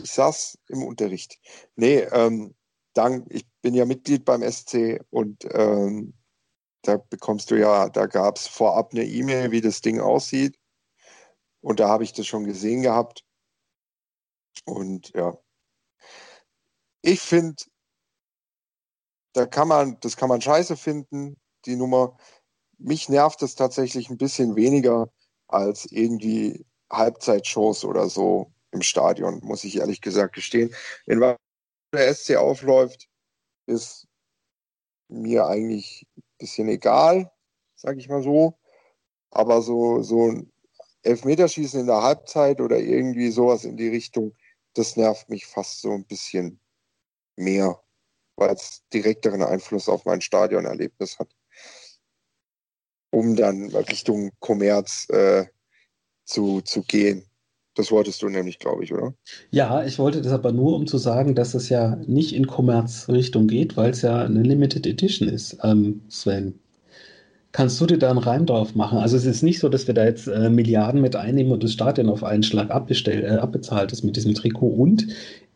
Ich saß im Unterricht. Nee, ich bin ja Mitglied beim SC und da gab es vorab eine E-Mail, wie das Ding aussieht. Und da habe ich das schon gesehen gehabt. Und ja, ich finde, das kann man scheiße finden, die Nummer. Mich nervt es tatsächlich ein bisschen weniger als irgendwie Halbzeitshows oder so im Stadion, muss ich ehrlich gesagt gestehen. In was der SC aufläuft, ist mir eigentlich ein bisschen egal, sage ich mal so. Aber so ein Elfmeterschießen in der Halbzeit oder irgendwie sowas in die Richtung, das nervt mich fast so ein bisschen mehr, weil es direkteren Einfluss auf mein Stadionerlebnis hat. Um dann Richtung Kommerz zu gehen. Das wolltest du nämlich, glaube ich, oder? Ja, ich wollte das aber nur, um zu sagen, dass es ja nicht in Kommerzrichtung geht, weil es ja eine Limited Edition ist, Sven. Kannst du dir da einen Reim drauf machen? Also es ist nicht so, dass wir da jetzt Milliarden mit einnehmen und das Stadion auf einen Schlag abbezahlt ist mit diesem Trikot. Und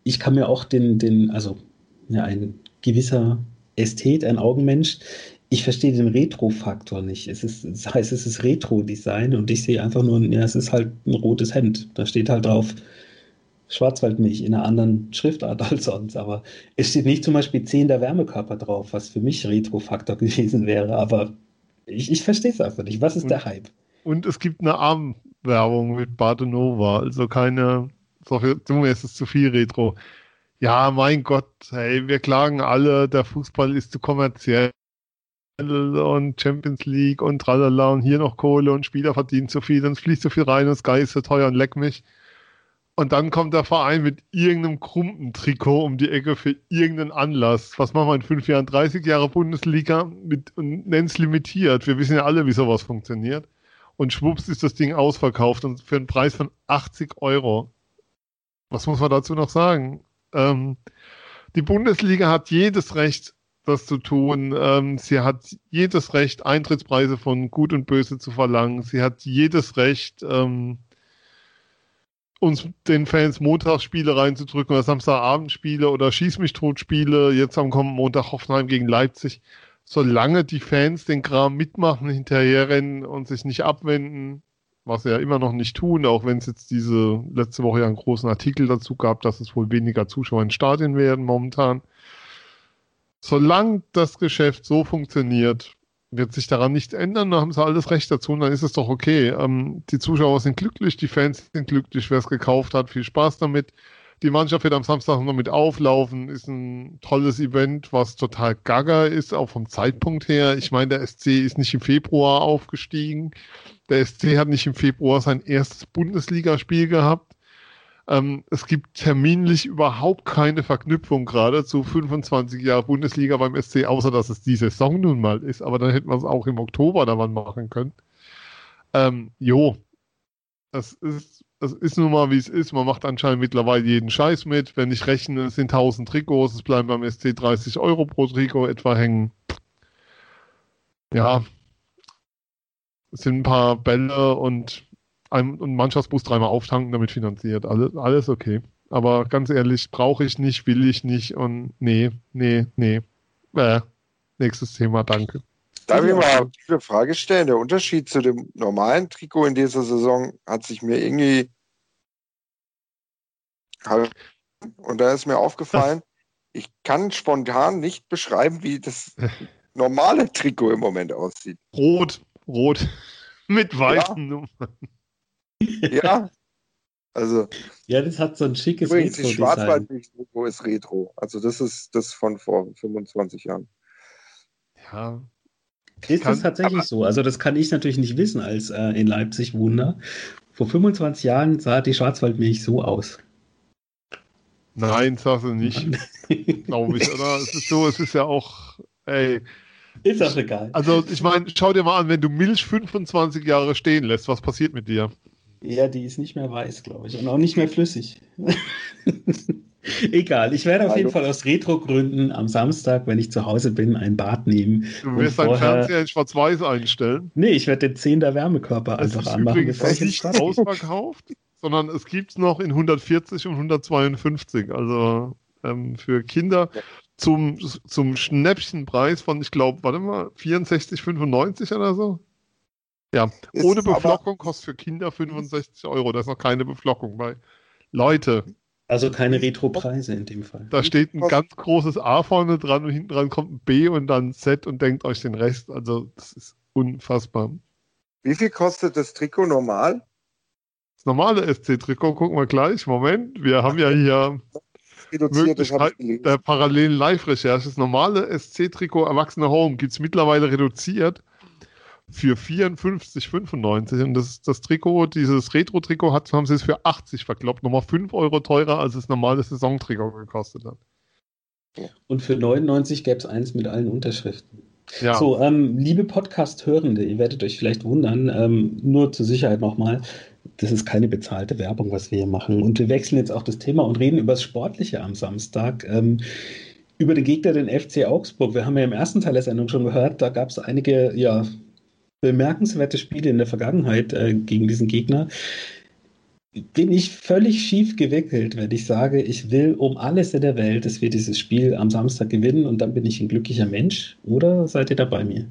ich kann mir auch ein gewisser Ästhet, ein Augenmensch, ich verstehe den Retro-Faktor nicht. Das heißt, es ist Retro-Design und ich sehe einfach nur, ja, es ist halt ein rotes Hemd. Da steht halt drauf Schwarzwaldmilch in einer anderen Schriftart als sonst. Aber es steht nicht zum Beispiel 10 der Wärmekörper drauf, was für mich Retro-Faktor gewesen wäre. Aber ich verstehe es einfach nicht. Was ist der Hype? Und es gibt eine Armwerbung mit Badenova. Also keine... Junge, es ist zu viel Retro. Ja, mein Gott, hey, wir klagen alle, der Fußball ist zu kommerziell. Und Champions League und tralala und hier noch Kohle und Spieler verdienen zu viel, dann fließt so viel rein und Sky ist so teuer und leck mich. Und dann kommt der Verein mit irgendeinem Krumpentrikot um die Ecke für irgendeinen Anlass. Was machen wir in 5 Jahren? 30 Jahre Bundesliga und nennen es limitiert. Wir wissen ja alle, wie sowas funktioniert. Und schwupps ist das Ding ausverkauft und für einen Preis von 80 €. Was muss man dazu noch sagen? Die Bundesliga hat jedes Recht, das zu tun. Sie hat jedes Recht, Eintrittspreise von Gut und Böse zu verlangen. Sie hat jedes Recht, uns den Fans Montagsspiele reinzudrücken oder Samstagabendspiele oder Schieß-mich-tot-Spiele, jetzt am kommenden Montag Hoffenheim gegen Leipzig. Solange die Fans den Kram mitmachen, hinterherrennen und sich nicht abwenden, was sie ja immer noch nicht tun, auch wenn es jetzt diese letzte Woche ja einen großen Artikel dazu gab, dass es wohl weniger Zuschauer in Stadien werden momentan. Solange das Geschäft so funktioniert, wird sich daran nichts ändern, da haben sie alles recht dazu und dann ist es doch okay. Die Zuschauer sind glücklich, die Fans sind glücklich, wer es gekauft hat, viel Spaß damit. Die Mannschaft wird am Samstag noch mit auflaufen, ist ein tolles Event, was total gaga ist, auch vom Zeitpunkt her. Ich meine, der SC ist nicht im Februar aufgestiegen, der SC hat nicht im Februar sein erstes Bundesligaspiel gehabt. Es gibt terminlich überhaupt keine Verknüpfung gerade zu 25 Jahren Bundesliga beim SC, außer dass es die Saison nun mal ist. Aber dann hätte man es auch im Oktober daran machen können. Es ist nun mal, wie es ist. Man macht anscheinend mittlerweile jeden Scheiß mit. Wenn ich rechne, es sind 1000 Trikots. Es bleiben beim SC 30 € pro Trikot etwa hängen. Ja, es sind ein paar Bälle und einen Mannschaftsbus dreimal auftanken, damit finanziert. Alles okay. Aber ganz ehrlich, brauche ich nicht, will ich nicht und nee. Nächstes Thema, danke. Darf ich mal eine Frage stellen? Der Unterschied zu dem normalen Trikot in dieser Saison hat sich mir irgendwie... Und da ist mir aufgefallen, ich kann spontan nicht beschreiben, wie das normale Trikot im Moment aussieht. Rot. Mit weißen Nummern. Ja, also. Ja, das hat so ein schickes Retro-Design. Übrigens, die Schwarzwaldmilch-Trikot ist Retro. Also das ist das von vor 25 Jahren. Ja. Ist das tatsächlich so? Also das kann ich natürlich nicht wissen als in Leipzig Wunder. Vor 25 Jahren sah die Schwarzwaldmilch so aus. Nein, sagst du nicht, glaube ich. Oder? Es ist so, es ist ja auch, ey. Ist das egal. Also ich meine, schau dir mal an, wenn du Milch 25 Jahre stehen lässt, was passiert mit dir? Ja, die ist nicht mehr weiß, glaube ich. Und auch nicht mehr flüssig. Egal, ich werde auf jeden Fall aus Retro-Gründen am Samstag, wenn ich zu Hause bin, ein Bad nehmen. Du wirst deinen Fernseher in Schwarz-Weiß einstellen? Nee, ich werde den 10er Wärmekörper einfach anmachen. Das ist nicht ausverkauft, sondern es gibt es noch in 140 und 152. Also für Kinder zum Schnäppchenpreis von, ich glaube, warte mal, 64,95 oder so? Ja, ist ohne Beflockung kostet für Kinder 65 €. Da ist noch keine Beflockung bei. Leute. Also keine Retro-Preise in dem Fall. Da steht ein ganz großes A vorne dran und hinten dran kommt ein B und dann ein Z und denkt euch den Rest. Also das ist unfassbar. Wie viel kostet das Trikot normal? Das normale SC-Trikot gucken wir gleich. Moment, wir haben ja hier Möglichkeiten der parallelen Live-Recherche. Das normale SC-Trikot Erwachsene Home gibt es mittlerweile reduziert für 54,95 € und das Trikot, dieses Retro-Trikot haben sie es für 80 verkloppt. Nochmal 5 € teurer, als das normale Saisontrikot gekostet hat. Und für 99 gäbe es eins mit allen Unterschriften. Ja. So, liebe Podcast-Hörende, ihr werdet euch vielleicht wundern, nur zur Sicherheit nochmal, das ist keine bezahlte Werbung, was wir hier machen. Und wir wechseln jetzt auch das Thema und reden über das Sportliche am Samstag. Über den Gegner, den FC Augsburg. Wir haben ja im ersten Teil der Sendung schon gehört, da gab es einige, ja, bemerkenswerte Spiele in der Vergangenheit gegen diesen Gegner. Bin ich völlig schief gewickelt, wenn ich sage, ich will um alles in der Welt, dass wir dieses Spiel am Samstag gewinnen und dann bin ich ein glücklicher Mensch. Oder seid ihr da bei mir?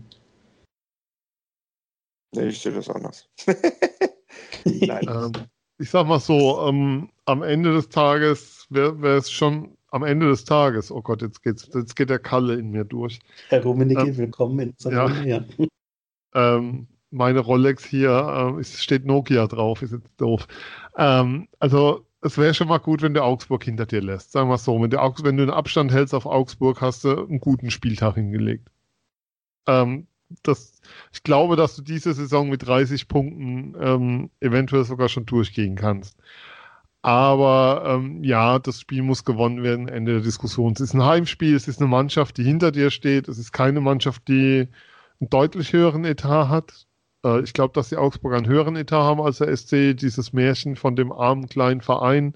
Nee, ich sehe das anders. Nein. Ich sag mal so, am Ende des Tages wäre es schon. Am Ende des Tages, oh Gott, jetzt geht der Kalle in mir durch. Herr Dominik, willkommen in Saarland. Ja. Meine Rolex hier, es steht Nokia drauf, ist jetzt doof. Also es wäre schon mal gut, wenn der Augsburg hinter dir lässt. Sagen wir es so, wenn du einen Abstand hältst auf Augsburg, hast du einen guten Spieltag hingelegt. Ich glaube, dass du diese Saison mit 30 Punkten eventuell sogar schon durchgehen kannst. Aber ja, das Spiel muss gewonnen werden, Ende der Diskussion. Es ist ein Heimspiel, es ist eine Mannschaft, die hinter dir steht. Es ist keine Mannschaft, die einen deutlich höheren Etat hat. Ich glaube, dass die Augsburger einen höheren Etat haben als der SC. Dieses Märchen von dem armen kleinen Verein,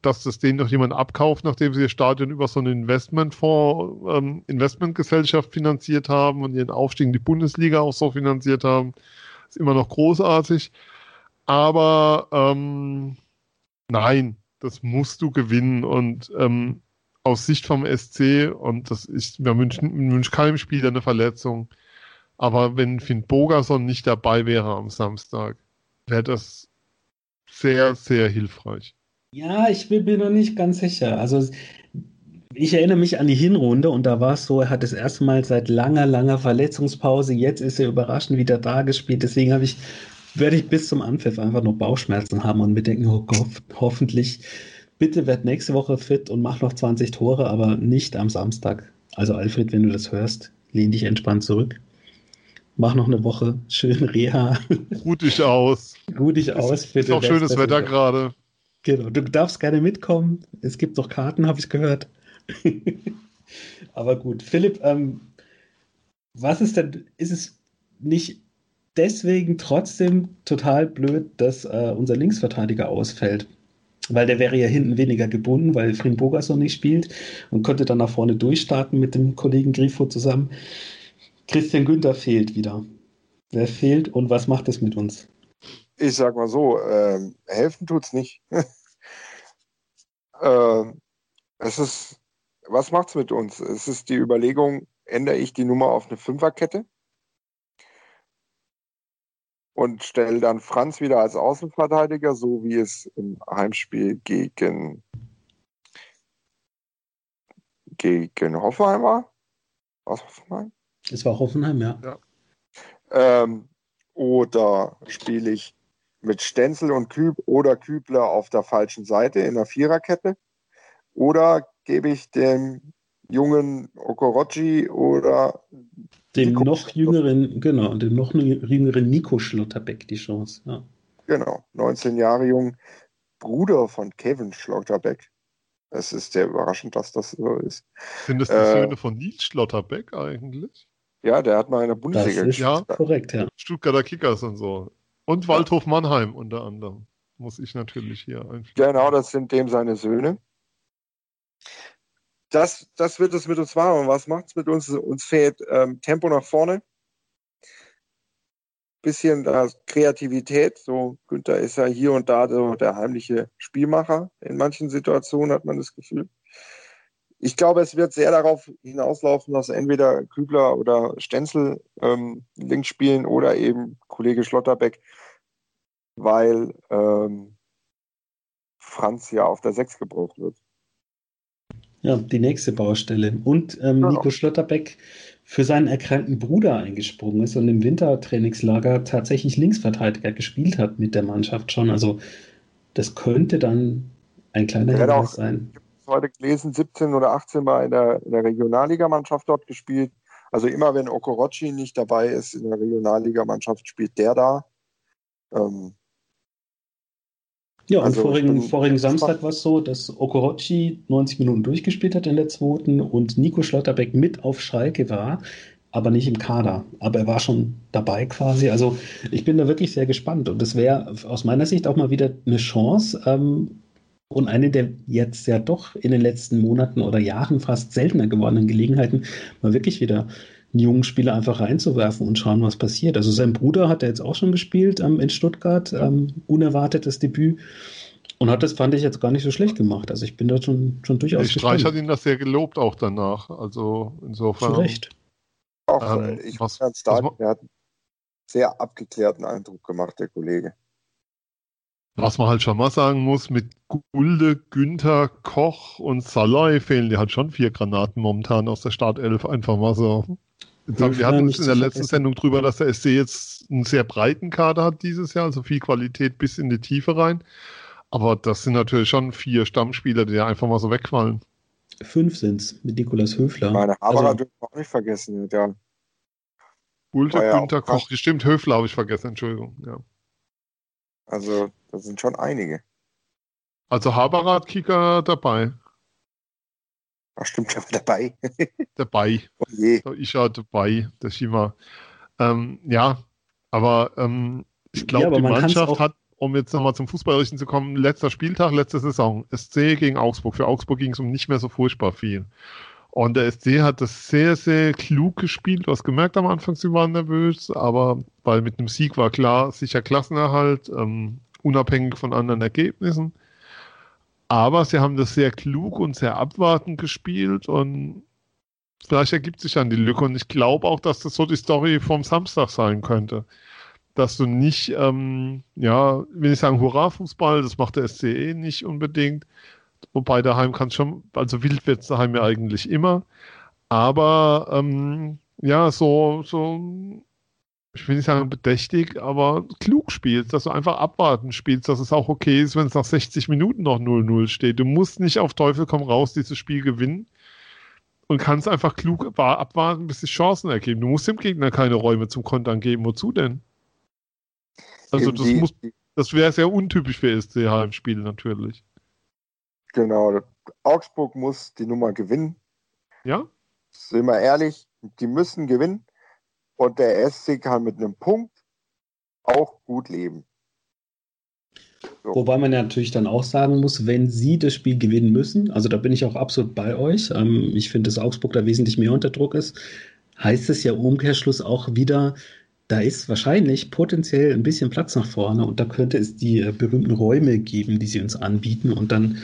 dass das denen doch jemand abkauft, nachdem sie ihr Stadion über so eine Investmentgesellschaft finanziert haben und ihren Aufstieg in die Bundesliga auch so finanziert haben. Ist immer noch großartig. Aber nein, das musst du gewinnen und aus Sicht vom SC, und das ist, wir wünschen keinem Spieler eine Verletzung, aber wenn Finnbogason nicht dabei wäre am Samstag, wäre das sehr, sehr hilfreich. Ja, ich bin mir noch nicht ganz sicher. Also ich erinnere mich an die Hinrunde und da war es so, er hat das erste Mal seit langer, langer Verletzungspause, jetzt ist er überraschend wieder da gespielt, deswegen werde ich bis zum Anpfiff einfach noch Bauchschmerzen haben und mir denken, oh Gott, hoffentlich, bitte werd nächste Woche fit und mach noch 20 Tore, aber nicht am Samstag. Also Alfred, wenn du das hörst, lehn dich entspannt zurück. Mach noch eine Woche schön Reha. Ruh dich aus. Ruh dich aus. Ist auch schönes Wetter gerade. Genau, du darfst gerne mitkommen. Es gibt noch Karten, habe ich gehört. Aber gut, Philipp, was ist denn, ist es nicht deswegen trotzdem total blöd, dass unser Linksverteidiger ausfällt? Weil der wäre ja hinten weniger gebunden, weil Finnbogason nicht spielt und könnte dann nach vorne durchstarten mit dem Kollegen Grifo zusammen. Christian Günther fehlt wieder. Wer fehlt und was macht das mit uns? Ich sag mal so, helfen tut's nicht. Was macht's mit uns? Es ist die Überlegung, ändere ich die Nummer auf eine Fünferkette? Und stelle dann Franz wieder als Außenverteidiger, so wie es im Heimspiel gegen Hoffenheim war. War es Hoffenheim? Es war Hoffenheim, ja. Oder spiele ich mit Stenzel und Kübler auf der falschen Seite in der Viererkette? Oder gebe ich dem jungen Okoroji oder dem noch jüngeren Nico Schlotterbeck die Chance. Ja. Genau, 19 Jahre jung, Bruder von Kevin Schlotterbeck. Es ist sehr überraschend, dass das so ist. Sind das die Söhne von Nico Schlotterbeck eigentlich? Ja, der hat mal in der Bundesliga gespielt. Ja, korrekt, ja. Stuttgarter Kickers und so. Und Waldhof Mannheim unter anderem. Muss ich natürlich hier einfügen. Genau, das sind dem seine Söhne. Das wird es mit uns machen. Was macht es mit uns? Uns fehlt Tempo nach vorne. Bisschen Kreativität. So, Günther ist ja hier und da so der heimliche Spielmacher. In manchen Situationen hat man das Gefühl. Ich glaube, es wird sehr darauf hinauslaufen, dass entweder Kübler oder Stenzel links spielen oder eben Kollege Schlotterbeck, weil Franz ja auf der 6 gebraucht wird. Ja, die nächste Baustelle. Und Nico Schlotterbeck für seinen erkrankten Bruder eingesprungen ist und im Wintertrainingslager tatsächlich Linksverteidiger gespielt hat mit der Mannschaft schon. Also das könnte dann ein kleiner Hinweis sein. Ich habe heute gelesen, 17 oder 18 Mal in der Regionalligamannschaft dort gespielt. Also immer wenn Okoroji nicht dabei ist in der Regionalligamannschaft, spielt der da. Ja, also und vorigen Samstag war es so, dass Okoroji 90 Minuten durchgespielt hat in der zweiten und Nico Schlotterbeck mit auf Schalke war, aber nicht im Kader. Aber er war schon dabei quasi. Also ich bin da wirklich sehr gespannt. Und das wäre aus meiner Sicht auch mal wieder eine Chance und eine der jetzt ja doch in den letzten Monaten oder Jahren fast seltener gewordenen Gelegenheiten, mal wirklich wieder einen jungen Spieler einfach reinzuwerfen und schauen, was passiert. Also sein Bruder hat er jetzt auch schon gespielt in Stuttgart, unerwartetes Debüt, und hat das, fand ich, jetzt gar nicht so schlecht gemacht. Also ich bin da schon durchaus gespannt. Streich hat ihn das sehr gelobt auch danach, also insofern. Zu Recht. Auch, ich muss ganz sagen, er hat einen sehr abgeklärten Eindruck gemacht, der Kollege. Was man halt schon mal sagen muss, mit Gulde, Günther, Koch und Salai fehlen die halt schon 4 Granaten momentan aus der Startelf, einfach mal so. Wir hatten uns in der letzten Sendung drüber, dass der SC jetzt einen sehr breiten Kader hat dieses Jahr, also viel Qualität bis in die Tiefe rein. Aber das sind natürlich schon 4 Stammspieler, die einfach mal so wegfallen. 5 sind es mit Nikolaus Höfler. Meine Haberer dürfen wir auch nicht vergessen. Ja. Gulde, Günther, Koch, stimmt, Höfler habe ich vergessen, Entschuldigung. Ja. Also, das sind schon einige. Also Haberer hat Kicker dabei. Ach stimmt, der war dabei. Oh je. Ich war dabei, das Schema. Ich glaube, ja, die Mannschaft hat, um jetzt nochmal zum Fußballerischen zu kommen, letzter Spieltag, letzte Saison, SC gegen Augsburg. Für Augsburg ging es um nicht mehr so furchtbar viel. Und der SC hat das sehr, sehr klug gespielt. Du hast gemerkt am Anfang, sie waren nervös, aber weil mit einem Sieg war klar, sicher Klassenerhalt, unabhängig von anderen Ergebnissen. Aber sie haben das sehr klug und sehr abwartend gespielt und vielleicht ergibt sich dann die Lücke. Und ich glaube auch, dass das so die Story vom Samstag sein könnte. Dass du nicht, will ich sagen, Hurra-Fußball, das macht der SC nicht unbedingt. Wobei daheim kann es schon, also wild wird es daheim ja eigentlich immer. Aber ich will nicht sagen bedächtig, aber klug spielst, dass du einfach abwarten spielst, dass es auch okay ist, wenn es nach 60 Minuten noch 0-0 steht. Du musst nicht auf Teufel komm raus dieses Spiel gewinnen und kannst einfach klug abwarten, bis sich Chancen ergeben. Du musst dem Gegner keine Räume zum Kontern geben. Wozu denn? Also das wäre sehr untypisch für SC Heimspiel natürlich. Genau, Augsburg muss die Nummer gewinnen. Ja. Sind wir ehrlich, die müssen gewinnen. Und der SC kann mit einem Punkt auch gut leben. So. Wobei man ja natürlich dann auch sagen muss, wenn sie das Spiel gewinnen müssen, also da bin ich auch absolut bei euch, ich finde, dass Augsburg da wesentlich mehr unter Druck ist, heißt es ja im Umkehrschluss auch wieder, da ist wahrscheinlich potenziell ein bisschen Platz nach vorne und da könnte es die berühmten Räume geben, die sie uns anbieten und dann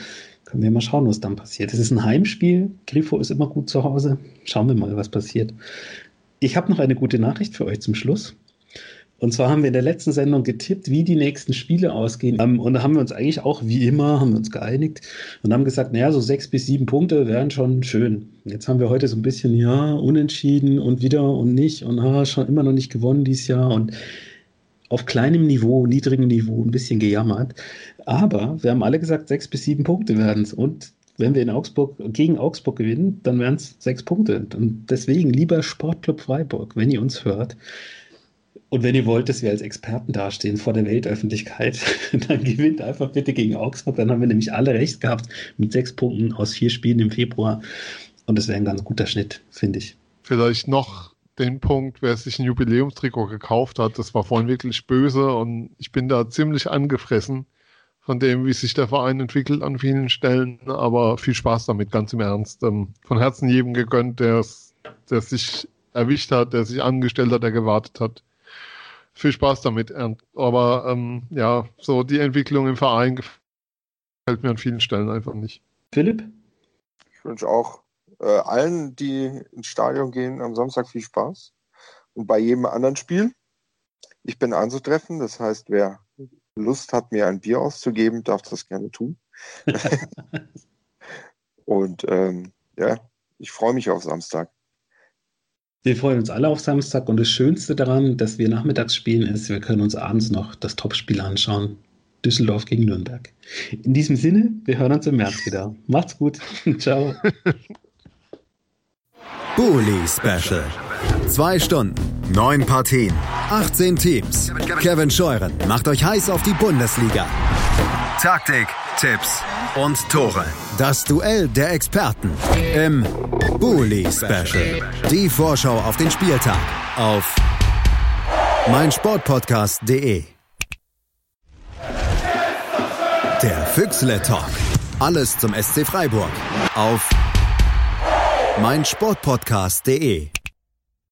können wir mal schauen, was dann passiert. Es ist ein Heimspiel, Grifo ist immer gut zu Hause, schauen wir mal, was passiert. Ich habe noch eine gute Nachricht für euch zum Schluss. Und zwar haben wir in der letzten Sendung getippt, wie die nächsten Spiele ausgehen. Und da haben wir uns eigentlich auch, wie immer, geeinigt und haben gesagt, naja, so 6 bis 7 Punkte wären schon schön. Jetzt haben wir heute so ein bisschen, unentschieden und wieder und nicht und schon immer noch nicht gewonnen dieses Jahr und auf kleinem Niveau, niedrigem Niveau ein bisschen gejammert. Aber wir haben alle gesagt, 6 bis 7 Punkte werden es. Und wenn wir gegen Augsburg gewinnen, dann wären es 6 Punkte. Und deswegen, lieber Sportclub Freiburg, wenn ihr uns hört, Und wenn ihr wollt, dass wir als Experten dastehen vor der Weltöffentlichkeit, dann gewinnt einfach bitte gegen Augsburg. Dann haben wir nämlich alle recht gehabt mit 6 Punkten aus 4 Spielen im Februar. Und das wäre ein ganz guter Schnitt, finde ich. Vielleicht noch den Punkt, wer sich ein Jubiläumstrikot gekauft hat, das war vorhin wirklich böse und ich bin da ziemlich angefressen von dem, wie sich der Verein entwickelt an vielen Stellen. Aber viel Spaß damit, ganz im Ernst. Von Herzen jedem gegönnt, der sich erwischt hat, der sich angestellt hat, der gewartet hat. Viel Spaß damit. Aber ja, so die Entwicklung im Verein gefällt mir an vielen Stellen einfach nicht. Philipp? Ich wünsche auch allen, die ins Stadion gehen, am Samstag viel Spaß. Und bei jedem anderen Spiel. Ich bin anzutreffen. Das heißt, wer Lust hat, mir ein Bier auszugeben, darf das gerne tun. Und ja, ich freue mich auf Samstag. Wir freuen uns alle auf Samstag und das Schönste daran, dass wir nachmittags spielen, ist, wir können uns abends noch das Topspiel anschauen. Düsseldorf gegen Nürnberg. In diesem Sinne, wir hören uns im März wieder. Macht's gut. Ciao. Bully Special. 2 Stunden, 9 Partien, 18 Teams. Kevin Scheuren macht euch heiß auf die Bundesliga. Taktik, Tipps und Tore. Das Duell der Experten im Bully Special. Die Vorschau auf den Spieltag auf meinsportpodcast.de. Der Füchsle Talk. Alles zum SC Freiburg auf meinsportpodcast.de.